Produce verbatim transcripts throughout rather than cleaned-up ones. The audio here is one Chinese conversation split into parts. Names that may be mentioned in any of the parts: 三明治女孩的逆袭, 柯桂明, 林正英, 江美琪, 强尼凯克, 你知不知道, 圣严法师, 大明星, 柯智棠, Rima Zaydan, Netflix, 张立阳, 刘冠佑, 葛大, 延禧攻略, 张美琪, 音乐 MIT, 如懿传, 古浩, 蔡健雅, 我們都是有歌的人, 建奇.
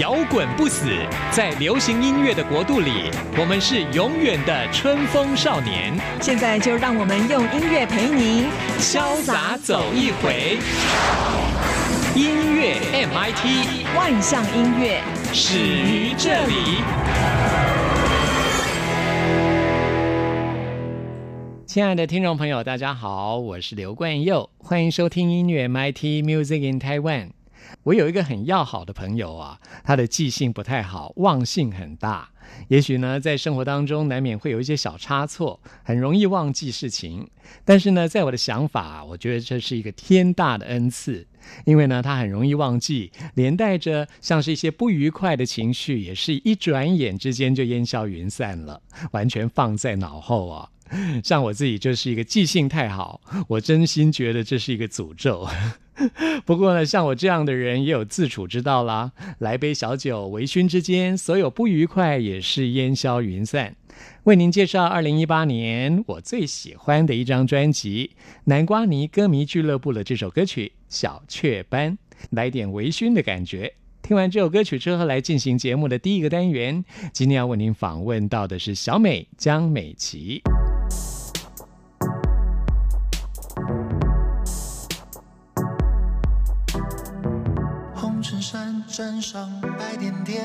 摇滚不死，在流行音乐的国度里，我们是永远的春风少年。现在就让我们用音乐陪您潇洒走一回。音乐 M I T， 万象音乐始于这里。亲爱的听众朋友，大家好，我是刘冠佑，欢迎收听音乐 M I T Music in Taiwan。我有一个很要好的朋友啊，他的记性不太好，忘性很大。也许呢，在生活当中难免会有一些小差错，很容易忘记事情。但是呢，在我的想法，我觉得这是一个天大的恩赐，因为呢，他很容易忘记，连带着像是一些不愉快的情绪，也是一转眼之间就烟消云散了，完全放在脑后啊。像我自己就是一个记性太好，我真心觉得这是一个诅咒。不过呢，像我这样的人也有自处之道啦，来杯小酒，微醺之间，所有不愉快也是烟消云散。为您介绍二零一八年我最喜欢的一张专辑，南瓜泥歌迷俱乐部的这首歌曲《小雀斑》，来点微醺的感觉。听完这首歌曲之后，来进行节目的第一个单元。今天要为您访问到的是小美江美琪。身上白点点，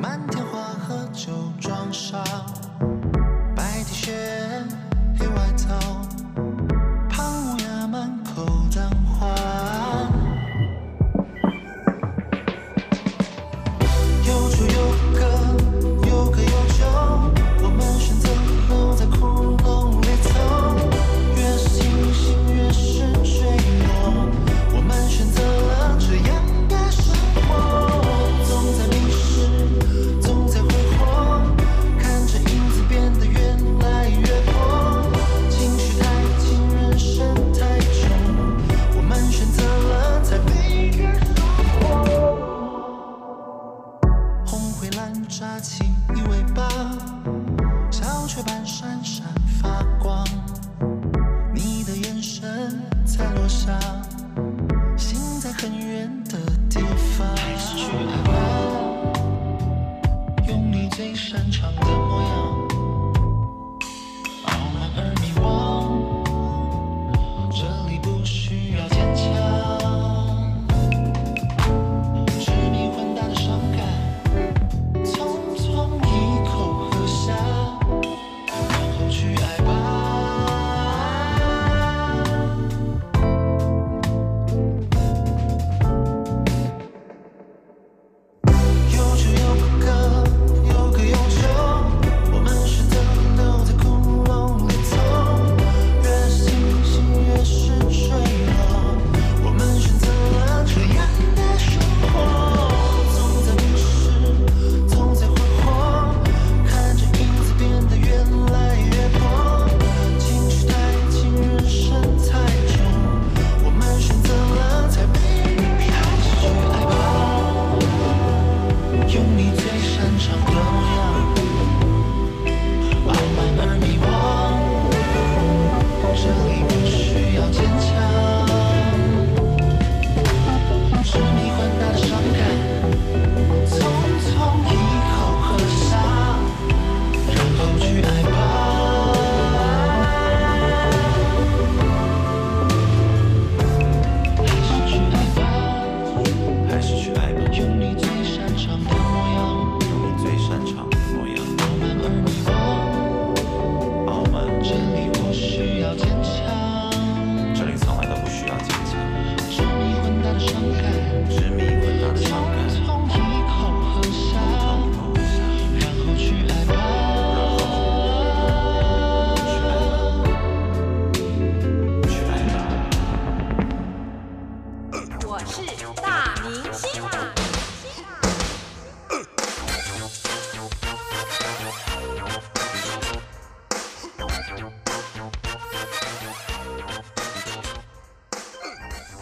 满天花和酒装上，白 T 恤，黑外套，胖乌鸦满口脏话。有酒有歌，有歌有酒，我们选择留在窟窿里头，越是清醒越是坠落，我们选择了这样。看着影子变得越来越多，情绪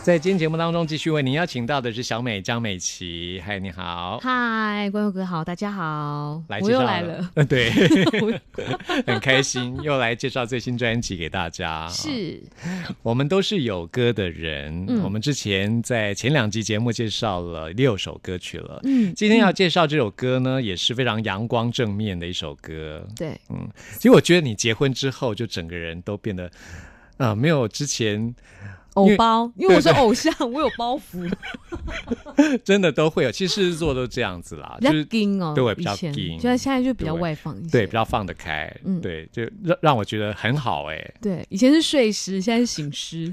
在今天节目当中，继续为您邀请到的是小美张美琪。嗨，你好！嗨，观众哥好，大家好！来介绍了，我又来了，对，很开心，又来介绍最新专辑给大家。是，我们都是有歌的人。嗯、我们之前在前两集节目介绍了六首歌曲了。嗯，今天要介绍这首歌呢，也是非常阳光正面的一首歌。对，嗯，其实我觉得你结婚之后，就整个人都变得，啊、呃，没有之前。偶包，因为我是偶像，对对我有包袱。真的都会有，其实狮子座都这样子啦，比较硬哦，对，比较硬，就现在就比较外放一些，对，比较放得开，嗯，对，就让让我觉得很好哎、欸。对，以前是睡狮，现在是醒狮，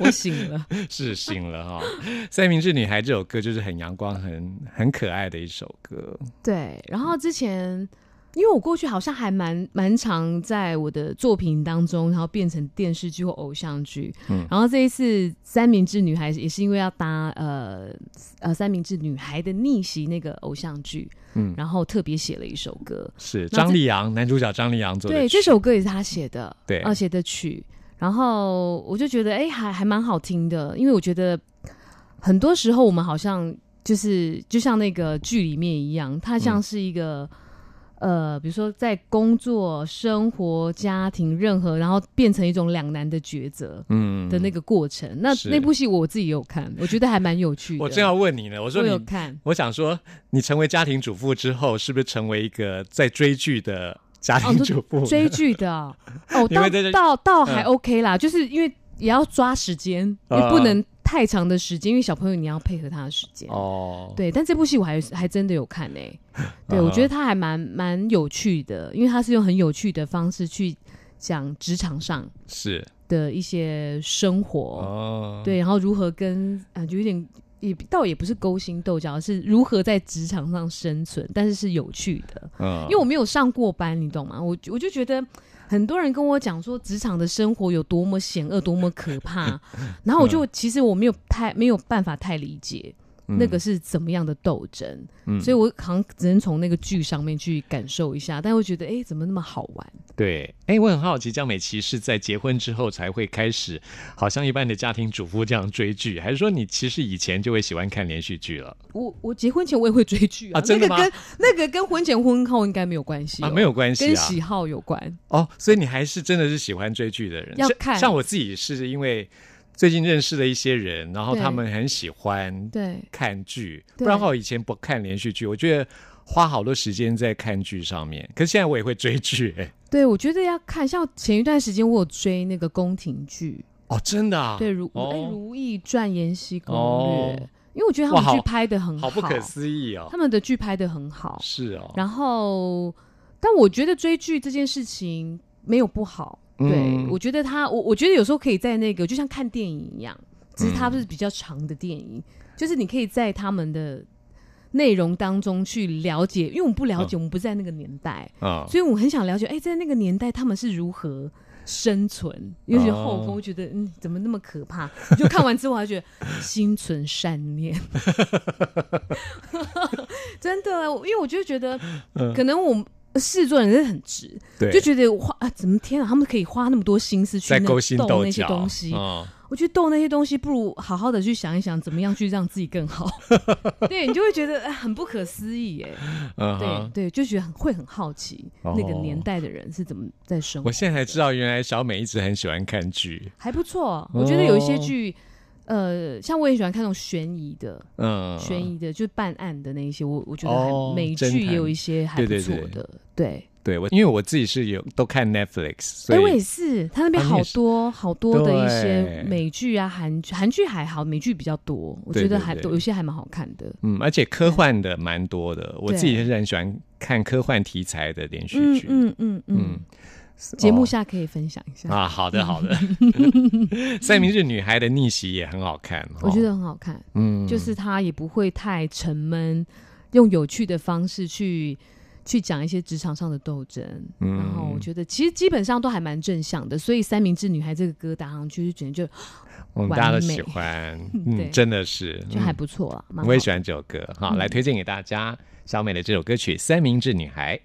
我醒了，是醒了哈、哦。《三明治女孩》这首歌就是很阳光、很很可爱的一首歌。对，然后之前。因为我过去好像还蛮蛮常在我的作品当中，然后变成电视剧或偶像剧。嗯，然后这一次三明治女孩也是因为要搭呃呃三明治女孩的逆袭那个偶像剧，嗯，然后特别写了一首歌，是张立阳男主角张立阳做的曲，对，这首歌也是他写的，对，啊写的曲，然后我就觉得哎还还蛮好听的，因为我觉得很多时候我们好像就是就像那个剧里面一样，它像是一个。嗯呃，比如说在工作、生活、家庭任何，然后变成一种两难的抉择，嗯的那个过程。嗯、那那部戏我自己有看，我觉得还蛮有趣的。我正要问你呢，我说你我有看，我想说你成为家庭主妇之后，是不是成为一个在追剧的家庭主妇、哦？追剧的哦，哦倒倒倒还 OK 啦，嗯、就是因为也要抓时间，也、嗯、不能。太长的时间，因为小朋友你要配合他的时间哦。对，但这部戏我还还真的有看呢、欸。对，我觉得他还蛮蛮有趣的，因为他是用很有趣的方式去讲职场上是的一些生活哦。对，然后如何跟啊，就有点也倒也不是勾心斗角，是如何在职场上生存，但是是有趣的。嗯，因为我没有上过班，你懂吗？我我就觉得。很多人跟我讲说职场的生活有多么险恶多么可怕然后我就其实我没有太没有办法太理解、嗯、那个是怎么样的斗争、嗯、所以我好像只能从那个剧上面去感受一下但我觉得哎、欸，怎么那么好玩对哎、欸，我很好奇江美琪是在结婚之后才会开始好像一般的家庭主妇这样追剧还是说你其实以前就会喜欢看连续剧了我我结婚前我也会追剧 啊, 啊真的吗、那个、跟那个跟婚前婚后应该没有关系、哦、啊没有关系、啊、跟喜好有关哦所以你还是真的是喜欢追剧的人要看 像, 像我自己是因为最近认识了一些人然后他们很喜欢看剧不然我以前不看连续剧我觉得花好多时间在看剧上面可是现在我也会追剧、欸、对我觉得要看像前一段时间我有追那个宫廷剧哦真的啊对如、哦欸《如懿传》延禧攻略、哦、因为我觉得他们剧拍得很 好, 好不可思议哦他们的剧拍得很好是哦然后但我觉得追剧这件事情没有不好对、嗯，我觉得他，我我觉得有时候可以在那个，就像看电影一样，只是它不是比较长的电影，嗯、就是你可以在他们的内容当中去了解，因为我们不了解，哦、我们不在那个年代、哦、所以我很想了解，哎、欸，在那个年代他们是如何生存，尤其后宫，我觉得、哦、嗯，怎么那么可怕？就看完之后，我还觉得心存善念，真的，因为我就觉得，可能我。狮子座人真的很直对就觉得花、啊、怎么天啊他们可以花那么多心思去勾心斗那些东西、嗯、我觉得斗那些东西不如好好的去想一想怎么样去让自己更好对你就会觉得、啊、很不可思议耶、嗯、对对就觉得很会很好奇、哦、那个年代的人是怎么在生活我现在才知道原来小美一直很喜欢看剧还不错我觉得有一些剧、哦、呃，像我也喜欢看那种悬疑的嗯，悬疑的就是办案的那一些 我, 我觉得还、哦、美剧也有一些还不错的对对对对对我因为我自己是有都看 Netflix 所以、欸、我也是他那边好多好多的一些美剧啊韩韩剧还好美剧比较多我觉得还对对对有些还蛮好看的嗯，而且科幻的蛮多的我自己是很喜欢看科幻题材的连续剧嗯嗯嗯嗯节目下可以分享一下、哦、啊好的好的三明治女孩的逆袭也很好看、哦、我觉得很好看嗯，就是她也不会太沉闷用有趣的方式去去讲一些职场上的斗争、嗯、然后我觉得其实基本上都还蛮正向的所以三明治女孩这个歌打上去就觉得就我们大家都喜欢嗯，真的是就还不错啦、嗯、我也喜欢这首歌好、嗯、来推荐给大家小美的这首歌曲三明治女孩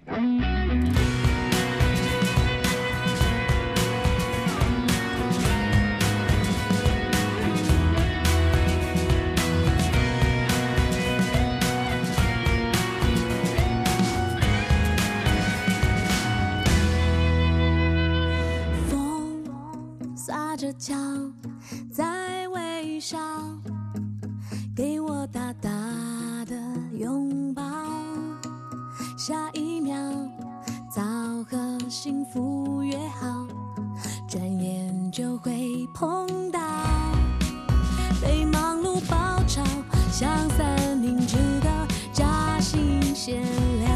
着脚在微笑，给我大大的拥抱，下一秒早和幸福约好，转眼就会碰到，被忙碌包抄，像三明治的夹心馅料，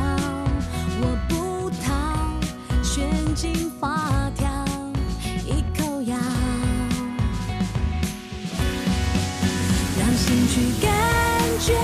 我不逃，旋进发条，一口咬，让心去感觉。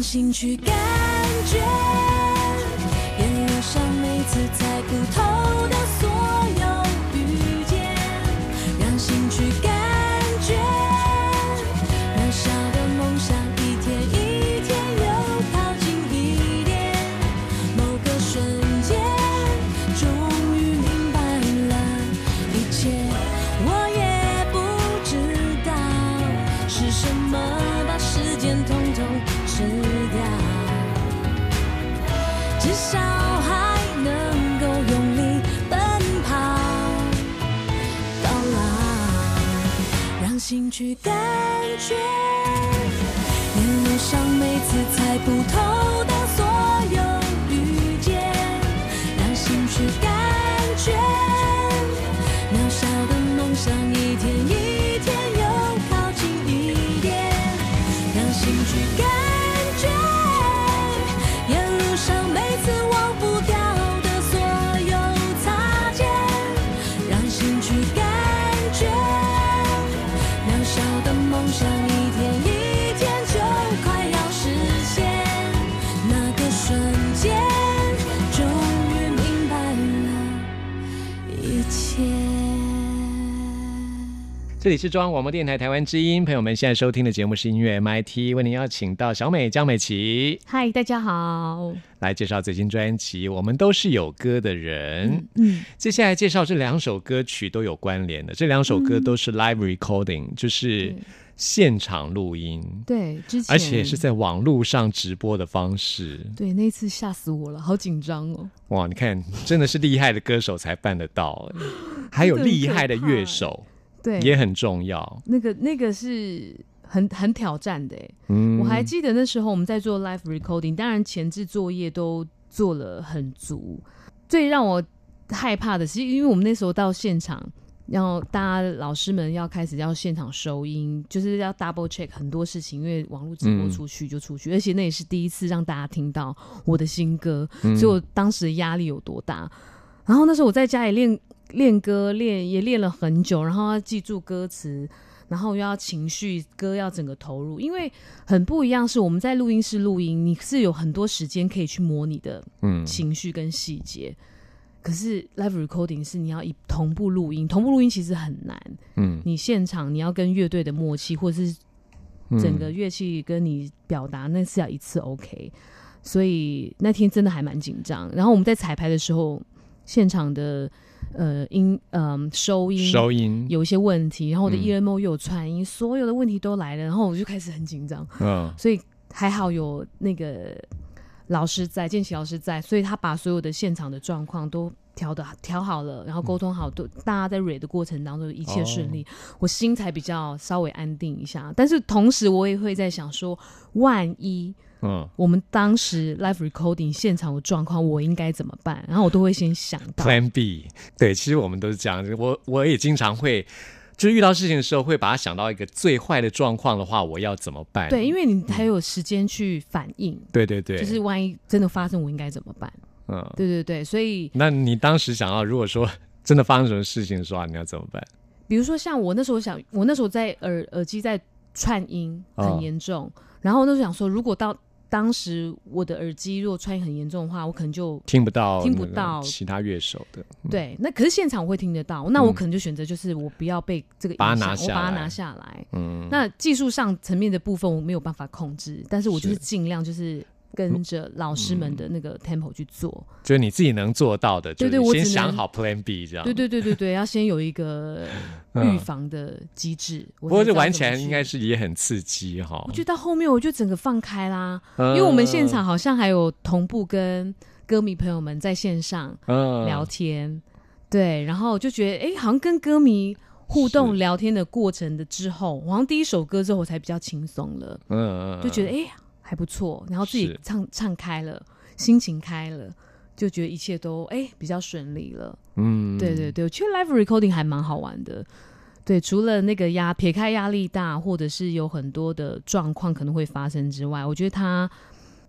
心去感觉，沿路上每次踩骨头的所有遇见，让心去感觉，渺小的梦想一天一天又靠近一点，某个瞬间终于明白了一切，我也不知道是什么把时间统统吃掉。至少还能够用力奔跑到老，让心去感觉，沿路上每次踩不透的所有遇见，让心去感觉，渺小的梦想一天一天又靠近一点，让心去感觉。这里是中央广播电台台湾之音，朋友们现在收听的节目是音乐 M I T， 为您邀请到小美江美琪。嗨，大家好，来介绍最新专辑《我们都是有歌的人》。嗯，嗯接下来介绍这两首歌曲都有关联的，这两首歌都是 live recording，、嗯、就是现场录音。对，之前而且是在网路上直播的方式。对，那次吓死我了，好紧张哦。哇，你看，真的是厉害的歌手才办得到，还有厉害的乐手。对，也很重要。那个那个是很很挑战的、欸嗯、我还记得那时候我们在做 live recording， 当然前置作业都做了很足。最让我害怕的是，因为我们那时候到现场，然后大家老师们要开始要现场收音，就是要 double check 很多事情，因为网络直播出去就出去、嗯，而且那也是第一次让大家听到我的新歌，嗯、所以我当时的压力有多大。然后那时候我在家里练。练歌练也练了很久，然后要记住歌词，然后又要情绪，歌要整个投入，因为很不一样是我们在录音室录音，你是有很多时间可以去模拟的情绪跟细节、嗯、可是 live recording 是你要以同步录音，同步录音其实很难、嗯、你现场你要跟乐队的默契，或是整个乐器跟你表达，那是要一次 OK， 所以那天真的还蛮紧张。然后我们在彩排的时候，现场的呃音嗯收音收音有一些问题，然后我的 E M O 又有传音、嗯，所有的问题都来了，然后我就开始很紧张。嗯，所以还好有那个老师在，建奇老师在，所以他把所有的现场的状况都调的调好了，然后沟通好，都、嗯、大家在 read 的过程当中一切顺利、哦，我心才比较稍微安定一下。但是同时我也会在想说，万一。嗯，我们当时 live recording 现场的状况，我应该怎么办？然后我都会先想到 plan B。对，其实我们都是这样。我我也经常会，就是遇到事情的时候，会把它想到一个最坏的状况的话，我要怎么办？对，因为你还有时间去反应。嗯、对对对，就是万一真的发生，我应该怎么办？嗯，对对对，所以那你当时想到，如果说真的发生什么事情的时候，你要怎么办？比如说像我那时候想，我那时候在耳耳机在串音，很严重，哦、然后我那时候想说，如果到当时我的耳机如果穿很严重的话，我可能就听不到听不到其他乐手的、嗯、对，那可是现场我会听得到，那我可能就选择就是我不要被这个影响，把它拿下来，我把它拿下来、嗯、那技术上层面的部分我没有办法控制，但是我就是尽量就是跟着老师们的那个 tempo 去做、嗯、就是你自己能做到的，就是先想好 plan B 这样，对对对对对，要先有一个预防的机制、嗯、不过这玩起来应该是也很刺激哈、哦。我觉得到后面我就整个放开啦、嗯、因为我们现场好像还有同步跟歌迷朋友们在线上聊天、嗯、对，然后就觉得哎，好像跟歌迷互动聊天的过程的之后，我好像第一首歌之后我才比较轻松了，嗯，就觉得哎还不错，然后自己 唱, 唱开了，心情开了，就觉得一切都哎、欸、比较顺利了。嗯，对对对，我觉得 live recording 还蛮好玩的。对，除了那个压撇开压力大，或者是有很多的状况可能会发生之外，我觉得它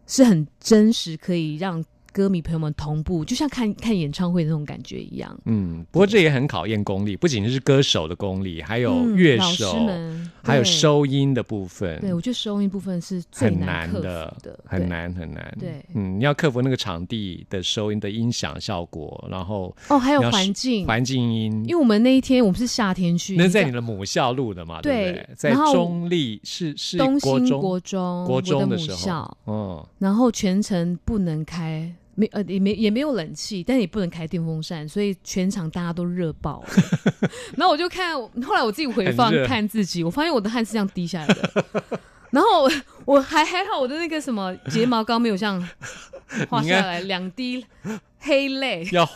是很真实，可以让歌迷朋友们同步，就像看看演唱会那种感觉一样。嗯，不过这也很考验功力，不仅是歌手的功力，还有乐手。嗯，老师们还有收音的部分，对，我觉得收音部分是最难克服的，很难的，很难很难。对，嗯，你要克服那个场地的收音的音响效果，然后哦，还有环境环境音，因为我们那一天我们是夏天去，那在你的母校录的嘛，对不对？在中立是是东兴国中国中的时候，嗯，然后全程不能开。没呃也没也没有冷气，但也不能开电风扇，所以全场大家都热爆了。然后我就看，后来我自己回放看自己，我发现我的汗是这样滴下来的。然后我还还好，我的那个什么睫毛膏没有像画下来两滴黑泪。要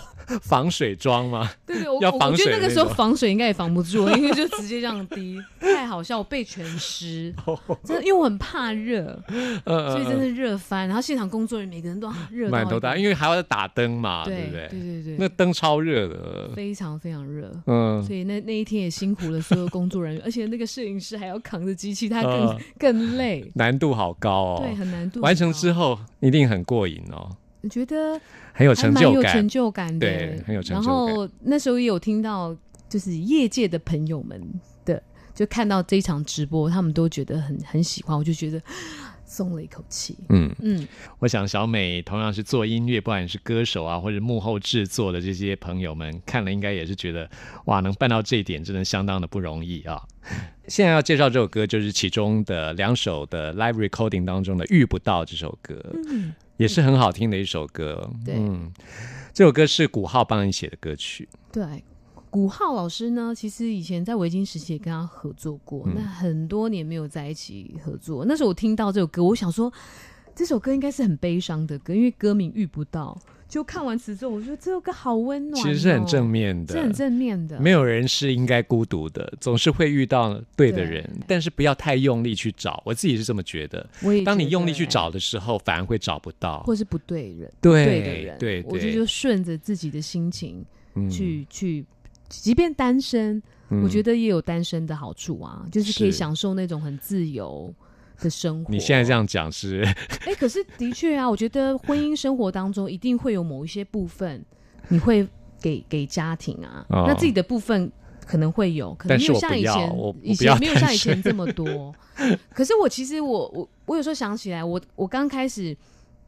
防水妆吗？对对，我要防水，我觉得那个时候防水应该也防不住，因为就直接这样滴，太好笑，我背全湿，真的，因为我很怕热，呃、所以真的热翻。然后现场工作人员每个人都热到满头大，因为还要打灯嘛，对不对？对对对，那灯超热的，非常非常热。嗯，所以那那一天也辛苦了所有工作人员，而且那个摄影师还要扛着机器，他更、呃、更累，难度好高哦。对，很难度很高。完成之后一定很过瘾哦。我觉得很有成就感，有成就感的，对，很有成就感。然后那时候也有听到，就是业界的朋友们的，就看到这一场直播，他们都觉得很很喜欢，我就觉得松了一口气。嗯嗯，我想小美同样是做音乐，不管是歌手啊，或者幕后制作的这些朋友们，看了应该也是觉得，哇，能办到这一点，真的相当的不容易啊。现在要介绍这首歌，就是其中的两首的 live recording 当中的《遇不到》这首歌。嗯。也是很好听的一首歌，对、嗯，这首歌是古浩帮你写的歌曲。对，古浩老师呢，其实以前在维京时期也跟他合作过，那、嗯、很多年没有在一起合作。那时候我听到这首歌，我想说这首歌应该是很悲伤的歌，因为歌名遇不到。就看完词之后，我觉得这首歌好温暖、哦，其实是很正面的，是很正面的。没有人是应该孤独的，总是会遇到对的人，但是不要太用力去找。我自己是这么觉得。我也觉得当你用力去找的时候，反而会找不到，或是不对人，对对的人。对，对我觉得就顺着自己的心情去、嗯、去，即便单身、嗯，我觉得也有单身的好处啊，就是可以享受那种很自由。的生活，你现在这样讲是哎、欸，可是的确啊，我觉得婚姻生活当中一定会有某一些部分你会给给家庭啊、哦，那自己的部分可能会有，可能没有像以前，以前没有像以前这么多。可是我其实我我我有时候想起来，我我刚开始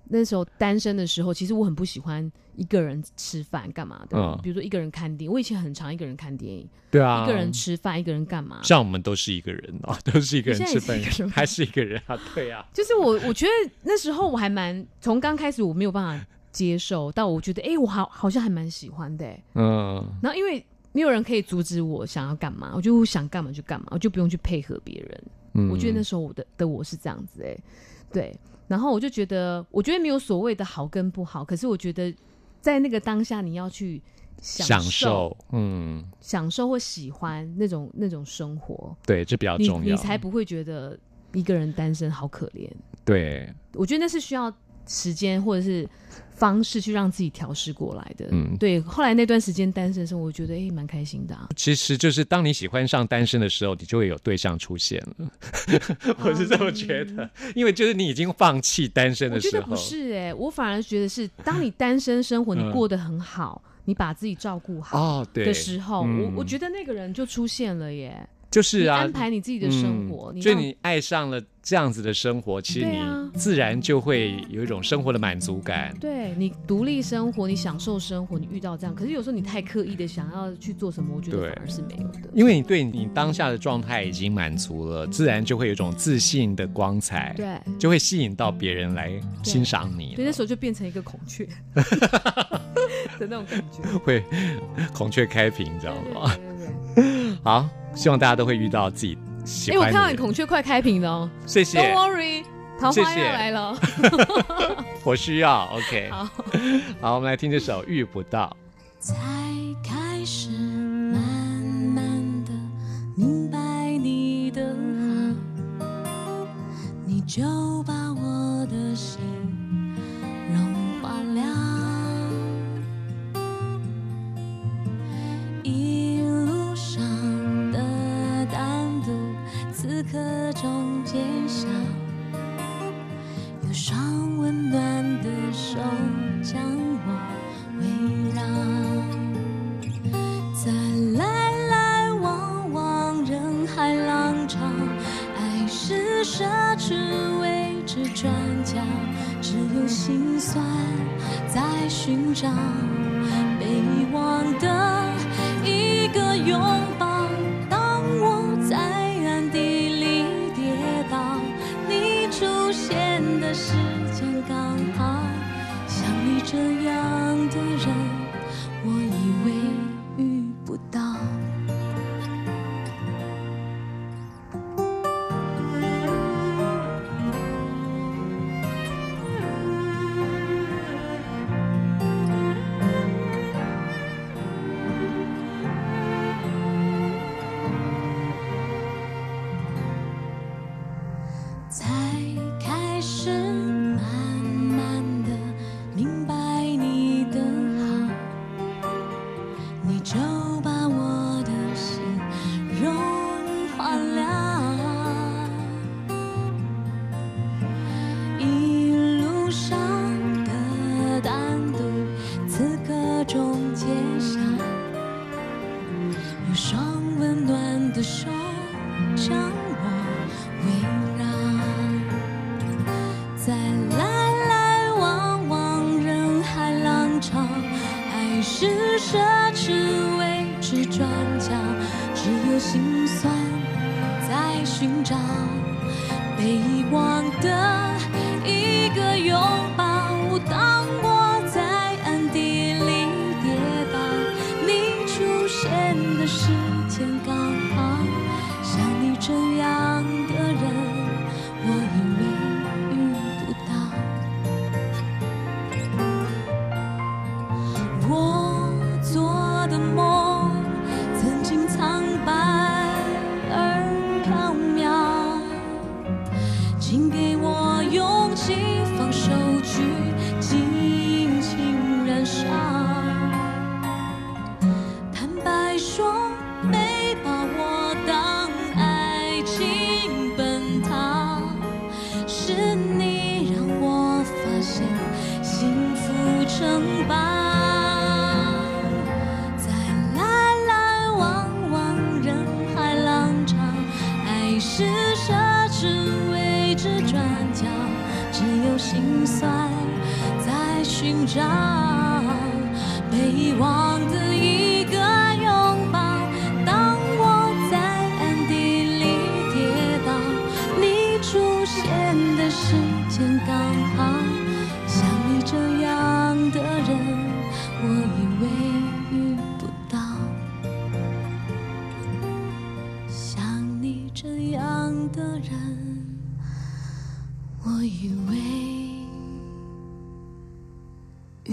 那时候单身的时候，其实我很不喜欢一个人吃饭干嘛的、嗯，比如说一个人看电影，我以前很常一个人看电影。对啊，一个人吃饭，一个人干嘛？像我们都是一个人啊，都是一个人吃饭，还是一个人啊？对啊，就是我，我觉得那时候我还蛮，从刚开始我没有办法接受，到我觉得，哎、欸，我好好像还蛮喜欢的、欸，嗯。然后因为没有人可以阻止我想要干嘛，我就想干嘛就干嘛，我就不用去配合别人、嗯。我觉得那时候我的的我是这样子、欸，哎，对。然后我就觉得，我觉得没有所谓的好跟不好，可是我觉得在那个当下，你要去享受，嗯，享受或喜欢那种那种生活，对，这比较重要， 你, 你才不会觉得一个人单身好可怜。对，我觉得那是需要时间或者是方式去让自己调试过来的。嗯，对，后来那段时间单身的时候，我觉得哎，蛮开心的啊。其实就是当你喜欢上单身的时候，你就会有对象出现了。我是这么觉得，啊，因为就是你已经放弃单身的时候。我觉得不是哎，欸，我反而觉得是当你单身生活你过得很好，嗯，你把自己照顾好的时候，哦，嗯，我, 我觉得那个人就出现了耶。就是啊，你安排你自己的生活，嗯，所以你爱上了这样子的生活，其实你自然就会有一种生活的满足感。对，你独立生活，你享受生活，你遇到这样，可是有时候你太刻意的想要去做什么，我觉得反而是没有的。因为你对你当下的状态已经满足了，自然就会有一种自信的光彩，对，就会吸引到别人来欣赏你。对，那时候就变成一个孔雀的那种感觉，会孔雀开屏，你知道吗？对对对对。好。希望大家都会遇到自己喜欢的人。欸，我看到你孔雀快开屏了哦，谢谢。Don't worry， 桃花要来了。谢谢我需要 OK。好，好，我们来听这首《遇不到》。才开始慢慢的明白你的好，你就把我的心融化了，一路上。此刻中揭晓，有双温暖的手将我围绕，在来来往往人海浪潮，爱是奢侈为之转角，只有心酸在寻找被遗忘的一个拥抱。时间刚好，像你这样的人，我以为遇不到。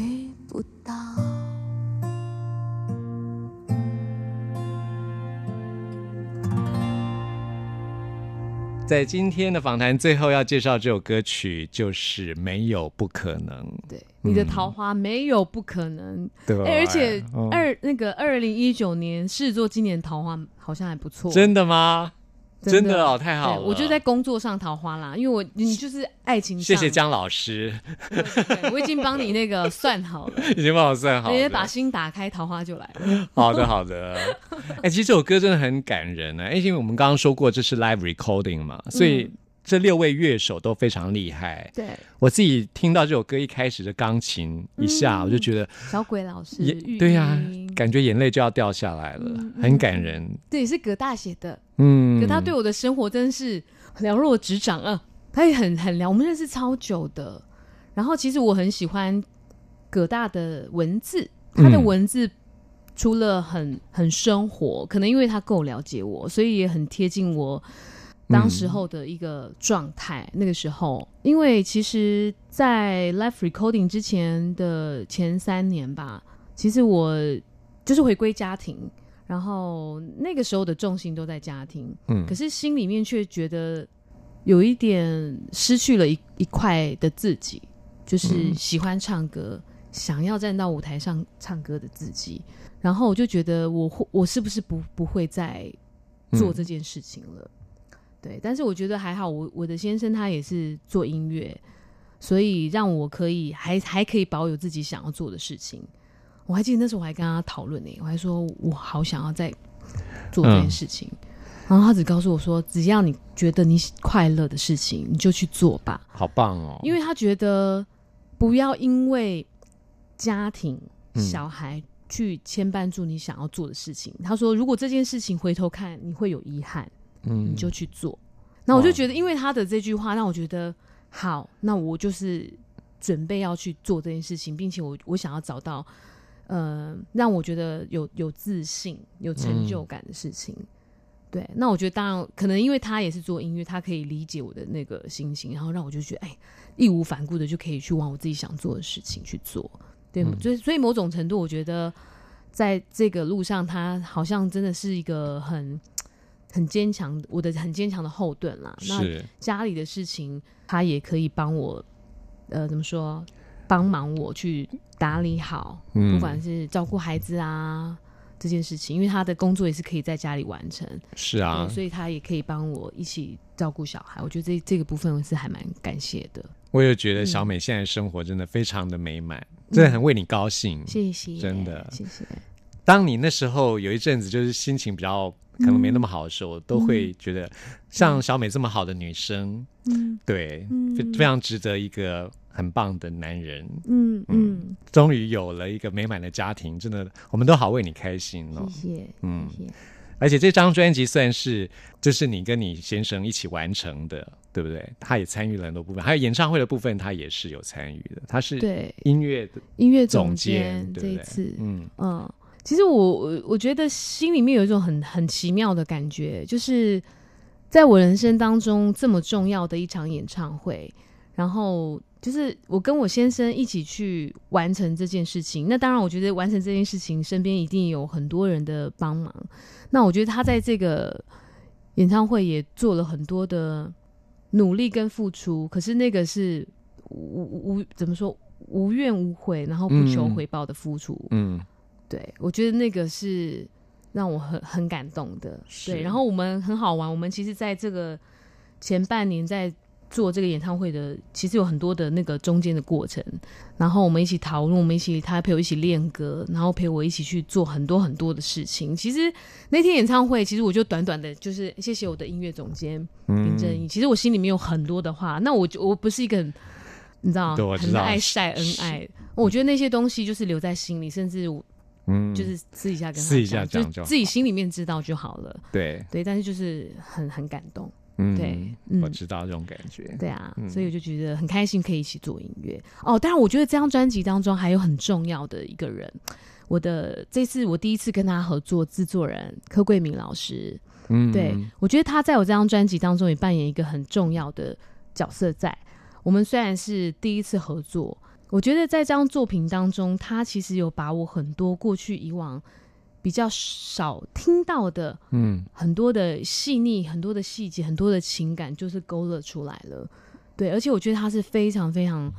遇不到。在今天的访谈最后要介绍这首歌曲就是没有不可能，对、嗯、你的桃花没有不可能，对、欸、而且二、哦、那个二零一九年狮子座今年桃花好像还不错。真的吗？真的哦，太好了！我就在工作上桃花啦，因为我你就是爱情上。谢谢江老师，对对对，我已经帮你那个算好了，已经帮我算好了，直接把心打开，桃花就来了。好的，好的。哎、欸，其实这首歌真的很感人呢、啊，因为我们刚刚说过这是 live recording 嘛，所以这六位乐手都非常厉害。对、嗯，我自己听到这首歌一开始的钢琴一下，嗯、我就觉得小鬼老师，对呀、啊，感觉眼泪就要掉下来了，嗯、很感人。这也是葛大写的。嗯，可他对我的生活真是了若指掌啊！他也很很了，我们认识超久的。然后其实我很喜欢葛大的文字，他的文字除了很很生活，可能因为他够了解我，所以也很贴近我当时候的一个状态、嗯。那个时候，因为其实在 live recording 之前的前三年吧，其实我就是回归家庭。然后那个时候的重心都在家庭，嗯，可是心里面却觉得有一点失去了一一块的自己，就是喜欢唱歌、嗯、想要站到舞台上唱歌的自己。然后我就觉得我我是不是不不会再做这件事情了、嗯、对。但是我觉得还好我我的先生他也是做音乐，所以让我可以还还可以保有自己想要做的事情。我还记得那时候我还跟他讨论呢，我还说我好想要再做这件事情、嗯、然后他只告诉我说只要你觉得你快乐的事情你就去做吧。好棒哦，因为他觉得不要因为家庭、嗯、小孩去牵绊住你想要做的事情。他说如果这件事情回头看你会有遗憾、嗯、你就去做。那我就觉得因为他的这句话让我觉得好，那我就是准备要去做这件事情，并且我我想要找到呃，让我觉得有有自信有成就感的事情、嗯、对。那我觉得当然可能因为他也是做音乐，他可以理解我的那个心情，然后让我就觉得哎，义无反顾的就可以去往我自己想做的事情去做，对、嗯、所以, 所以某种程度我觉得在这个路上他好像真的是一个很很坚强，我的很坚强的后盾啦。那家里的事情他也可以帮我呃，怎么说帮忙我去打理好、嗯、不管是照顾孩子啊这件事情，因为他的工作也是可以在家里完成。是啊、嗯、所以他也可以帮我一起照顾小孩。我觉得 这, 这个部分是还蛮感谢的。我也觉得小美现在生活真的非常的美满、嗯、真的很为你高兴、嗯、谢谢，真的谢谢。当你那时候有一阵子就是心情比较可能没那么好的时候、嗯、都会觉得像小美这么好的女生、嗯、对、嗯、非常值得一个很棒的男人。嗯嗯，终于有了一个美满的家庭，真的我们都好为你开心哦。谢谢，嗯，谢谢。而且这张专辑算是就是你跟你先生一起完成的，对不对？他也参与了很多部分，还有演唱会的部分他也是有参与的。他是音乐的音乐总监，对不对？这一次嗯嗯，其实我我觉得心里面有一种很很奇妙的感觉，就是在我人生当中这么重要的一场演唱会，然后就是我跟我先生一起去完成这件事情。那当然我觉得完成这件事情身边一定有很多人的帮忙，那我觉得他在这个演唱会也做了很多的努力跟付出，可是那个是无无怎么说无怨无悔然后不求回报的付出。 嗯, 嗯，对，我觉得那个是让我很很感动的。对，然后我们很好玩，我们其实在这个前半年在做这个演唱会的其实有很多的那个中间的过程，然后我们一起讨论，我们一起他陪我一起练歌，然后陪我一起去做很多很多的事情。其实那天演唱会其实我就短短的就是谢谢我的音乐总监林正英，其实我心里面有很多的话。那我我不是一个很你知道很爱晒恩爱，我觉得那些东西就是留在心里，甚至我嗯，就是私底下跟他讲，就自己心里面知道就好了。对对，但是就是很很感动。嗯，对，嗯，我知道这种感觉。对啊、嗯、所以我就觉得很开心可以一起做音乐哦。当然我觉得这张专辑当中还有很重要的一个人，我的这次我第一次跟他合作制作人柯桂明老师。嗯，对，我觉得他在我这张专辑当中也扮演一个很重要的角色。在我们虽然是第一次合作，我觉得在这张作品当中他其实有把我很多过去以往比较少听到的，嗯，很多的细腻，很多的细节，很多的情感就是勾勒出来了。对，而且我觉得他是非常非常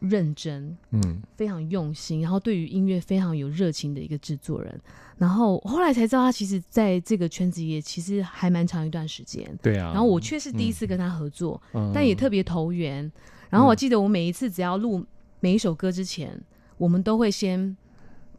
认真，嗯，非常用心，然后对于音乐非常有热情的一个制作人。然后后来才知道他其实在这个圈子也其实还蛮长一段时间，对啊。然后我确实第一次跟他合作，嗯，但也特别投缘，嗯。然后我记得我每一次只要录每一首歌之前，嗯，我们都会先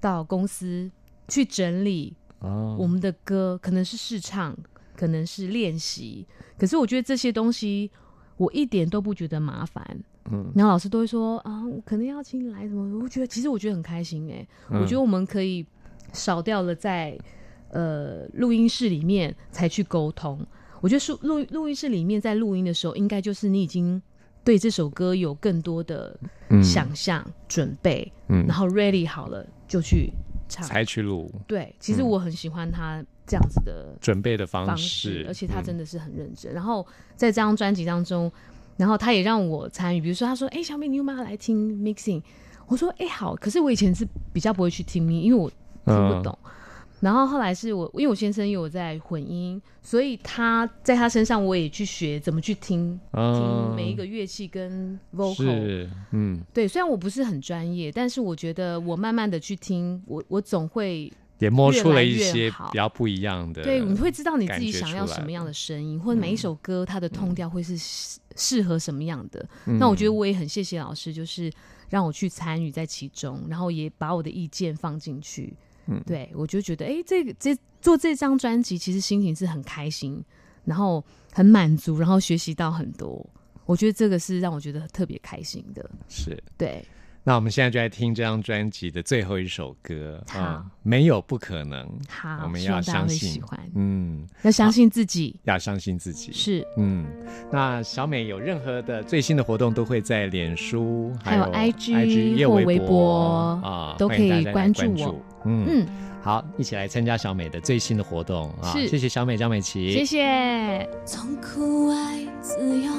到公司去整理我们的歌，哦，可能是试唱，可能是练习。可是我觉得这些东西我一点都不觉得麻烦。嗯，然后老师都会说啊，我可能要请你来什么，我觉得其实我觉得很开心哎，欸嗯，我觉得我们可以少掉了在呃录音室里面才去沟通。我觉得录录音室里面在录音的时候，应该就是你已经对这首歌有更多的想象，嗯，准备，嗯，然后 ready 好了就去唱，才去录。对，其实我很喜欢他这样子的，嗯，准备的方式，而且他真的是很认真。嗯，然后在这张专辑当中。然后他也让我参与，比如说他说：“哎，欸，小美，你有没有来听 mixing？” 我说：“哎，欸，好。”可是我以前是比较不会去听，因为我听不懂。嗯，然后后来是我，因为我先生有在混音，所以他在他身上我也去学怎么去听，嗯，听每一个乐器跟 vocal。嗯，对，虽然我不是很专业，但是我觉得我慢慢的去听，我我总会。也摸出了一些比较不一样的，对，你会知道你自己想要什么样的声音，或者每一首歌它的tone调会是适合什么样的，嗯。那我觉得我也很谢谢老师，就是让我去参与在其中，然后也把我的意见放进去。嗯，对，我就觉得，哎，欸，这个这做这张专辑，其实心情是很开心，然后很满足，然后学习到很多。我觉得这个是让我觉得特别开心的。是，对。那我们现在就来听这张专辑的最后一首歌，啊，嗯，没有不可能。好，我们要相信，喜欢，嗯，要相信自己，要相信自己，是，嗯。那小美有任何的最新的活动，都会在脸书还有 I G 或微博啊，都可以关注我。嗯嗯，好，一起来参加小美的最新的活动啊！谢谢小美张美琪，谢谢。从酷爱自由，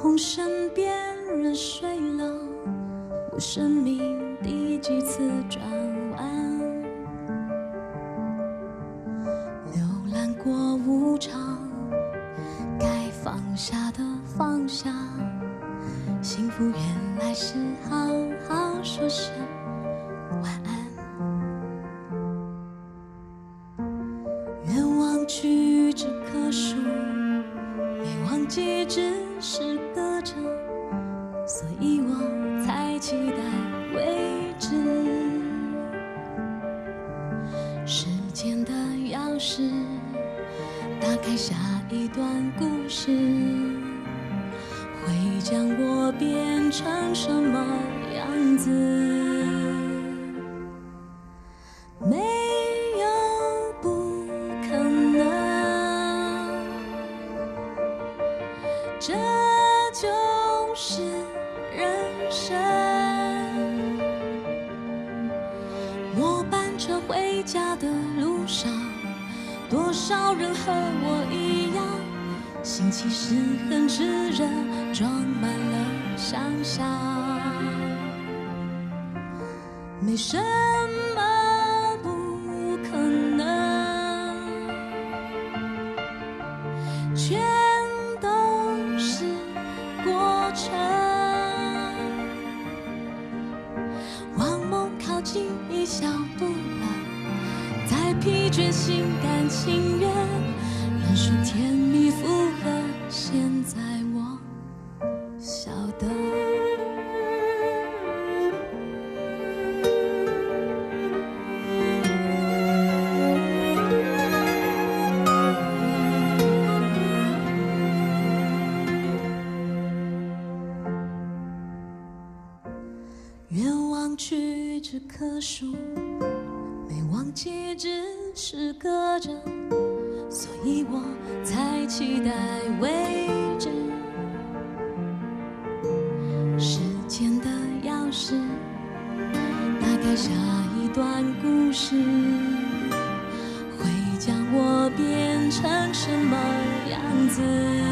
同身边。人睡了，我生命第几次转弯？浏览过无常，该放下的放下，幸福原来是好好说声晚安。愿忘去这棵树，没忘记只是隔着。所以我才期待未知，时间的钥匙，打开下一段故事，会将我变成什么样子？没有不可能，这就是。人生，末班车回家的路上，多少人和我一样，心其实很炙热，装满了想象。没什么不可能，全都是过程。一小步了，再疲倦心甘情愿，人生甜蜜负荷，现在我晓得。愿忘去这棵树，没忘记只是隔着，所以我才期待未知。时间的钥匙，打开下一段故事，会将我变成什么样子？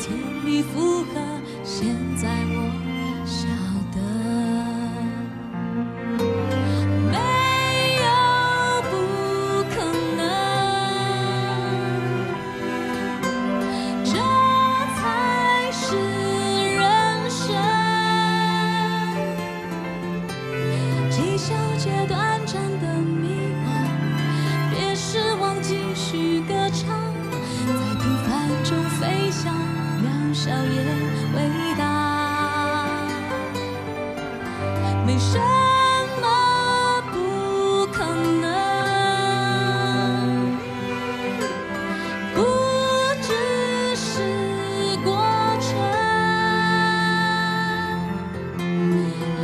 甜蜜附和，现在我晓得，没有不可能，这才是人生。几小节短暂的迷惘，别失望，继续歌唱，在平凡中飞翔。 渺小也伟大，没什么不可能，不只是过程。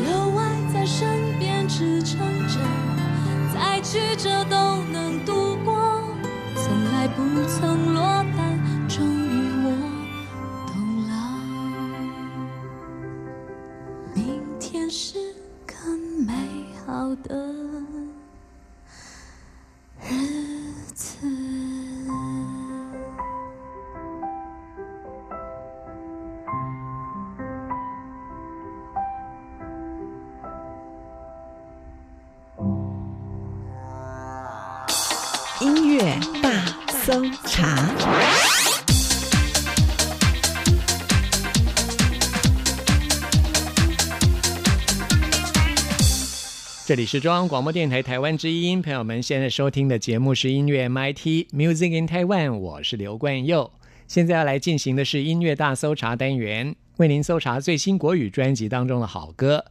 有爱在身边支撑着，在曲折都能度过，从来不曾落单。 音乐大搜查，这里是中央广播电台台湾之音，朋友们现在收听的节目是音乐 M I T Music in Taiwan， 我是刘冠佑。现在要来进行的是音乐大搜查单元，为您搜查最新国语专辑当中的好歌。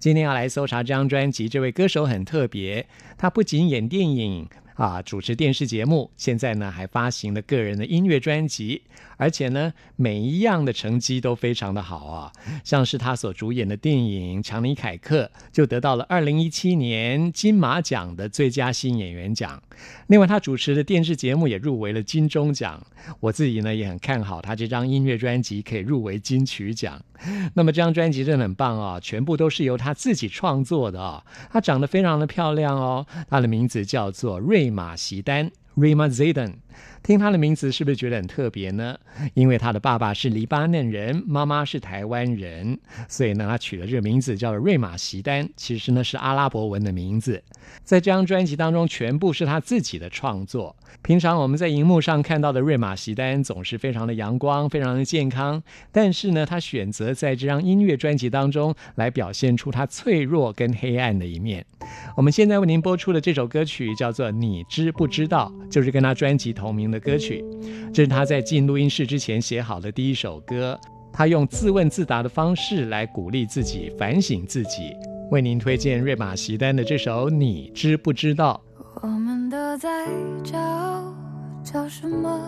今天要来搜查这张专辑，这位歌手很特别，他不仅演电影啊，主持电视节目，现在呢还发行了个人的音乐专辑，而且呢每一样的成绩都非常的好啊，像是他所主演的电影《强尼凯克》就得到了二零一七年金马奖的最佳新演员奖，另外他主持的电视节目也入围了金钟奖，我自己呢也很看好他这张音乐专辑可以入围金曲奖。 那么这张专辑真的很棒啊，全部都是由她自己创作的啊。她长得非常的漂亮哦，她的名字叫做瑞玛席丹 （Rima Zaydan）。听她的名字是不是觉得很特别呢？因为她的爸爸是黎巴嫩人，妈妈是台湾人，所以呢，她取了这个名字叫做瑞玛席丹，其实呢是阿拉伯文的名字。在这张专辑当中，全部是她自己的创作。 平常我们在荧幕上看到的瑞玛席丹总是非常的阳光，非常的健康。但是呢，她选择在这张音乐专辑当中来表现出她脆弱跟黑暗的一面。我们现在为您播出的这首歌曲叫做《你知不知道》，就是跟她专辑同名的歌曲。这是她在进录音室之前写好的第一首歌。她用自问自答的方式来鼓励自己、反省自己。为您推荐瑞玛席丹的这首《你知不知道》。 我们都在找找什么？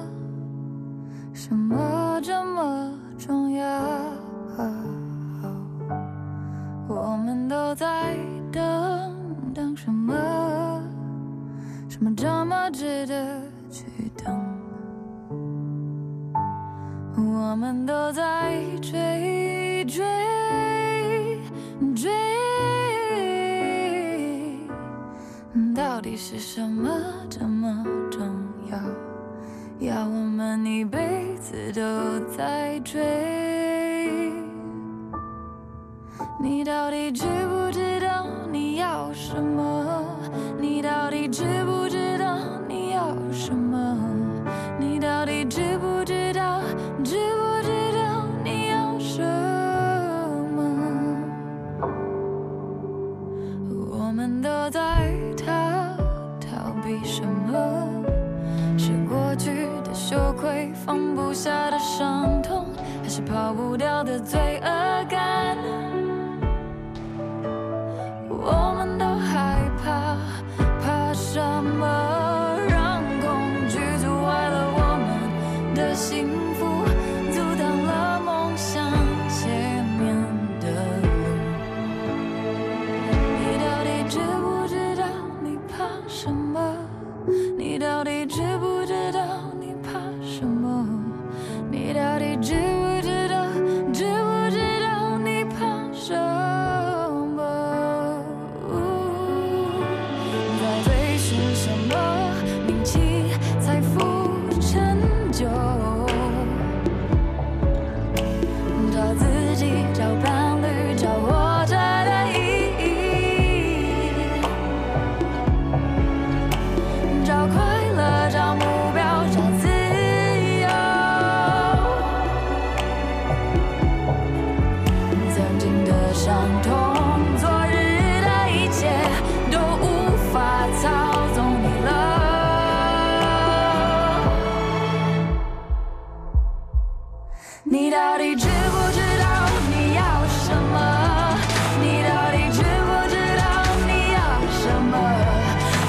什么这么重要？我们都在等等什么？什么这么值得去等？我们都在追追追。 到底是什么这么重要？要我们一辈子都在追。你到底知不知道你要什么？你到底知不知道你要什么？你到底知不知道？知不知道你要什么？我们都在。 什么是过去的羞愧，放不下的伤痛，还是跑不掉的罪恶感？我们都害怕，怕什么？让恐惧阻碍了我们的幸福，阻挡了梦想前面的路。你到底知不知道你怕什么？ 你到底知不知道你怕什么？你到底知不知道？知不知道你？你到底知不知道你要什么？你到底知不知道你要什么？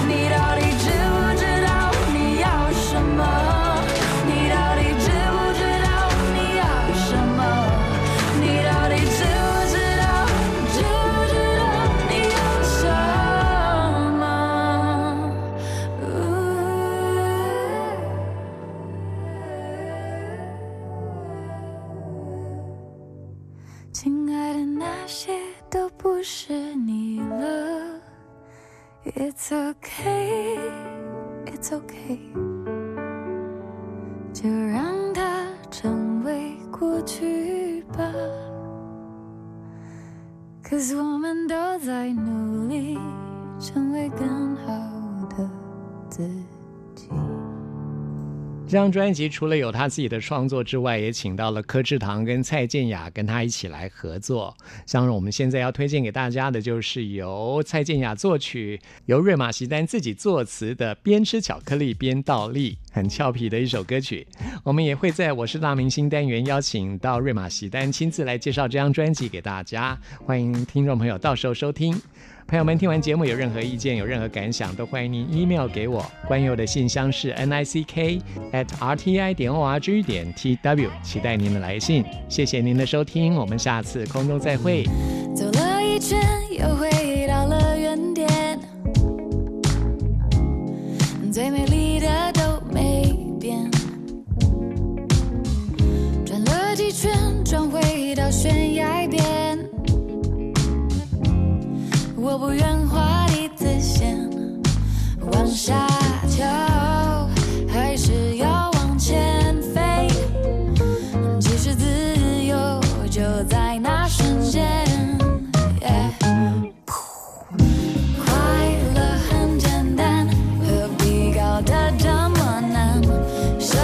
你到底知不知道你要什么？ 亲爱的，那些都不是你了。It's okay, it's okay， 就让它成为过去吧。Cause 我们都在努力成为更好的自己。 这张专辑除了有他自己的创作之外，也请到了柯智棠跟蔡健雅跟他一起来合作。像我们现在要推荐给大家的，就是由蔡健雅作曲，由瑞玛席丹自己作词的《边吃巧克力边倒立》，很俏皮的一首歌曲。我们也会在我是大明星单元邀请到瑞玛席丹亲自来介绍这张专辑给大家，欢迎听众朋友到时候收听。 朋友们听完节目有任何意见、有任何感想，都欢迎您 email 给我。关于我的信箱是 N I C K at R T I 点 O R G 点 T W， 期待您的来信。谢谢您的收听，我们下次空中再会。走了一圈，又回到了原点，最美丽的都没变。转了几圈，转回到悬崖边。 我不愿画地自限，往下跳还是要往前飞？其实自由就在那瞬间。Yeah. 快乐很简单，何必搞得这么难？生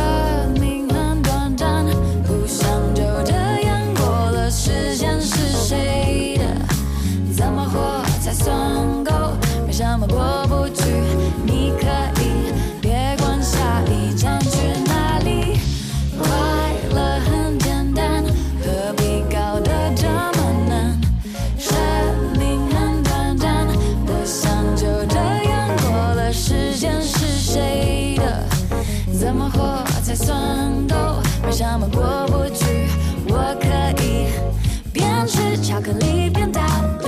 命很短暂，不想就这样过了。时间是谁的？怎么活？ 才算够，没什么过不去。你可以别管下一站去哪里，快乐很简单，何必搞得这么难？生命很短暂，不想就这样过了。时间是谁的？怎么活才算够？没什么过不去，我可以边吃巧克力边倒立。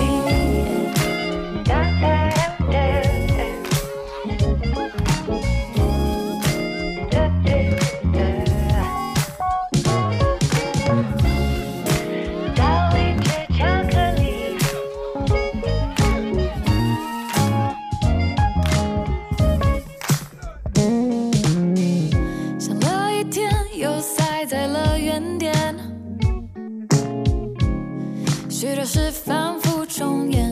许多事反复重演。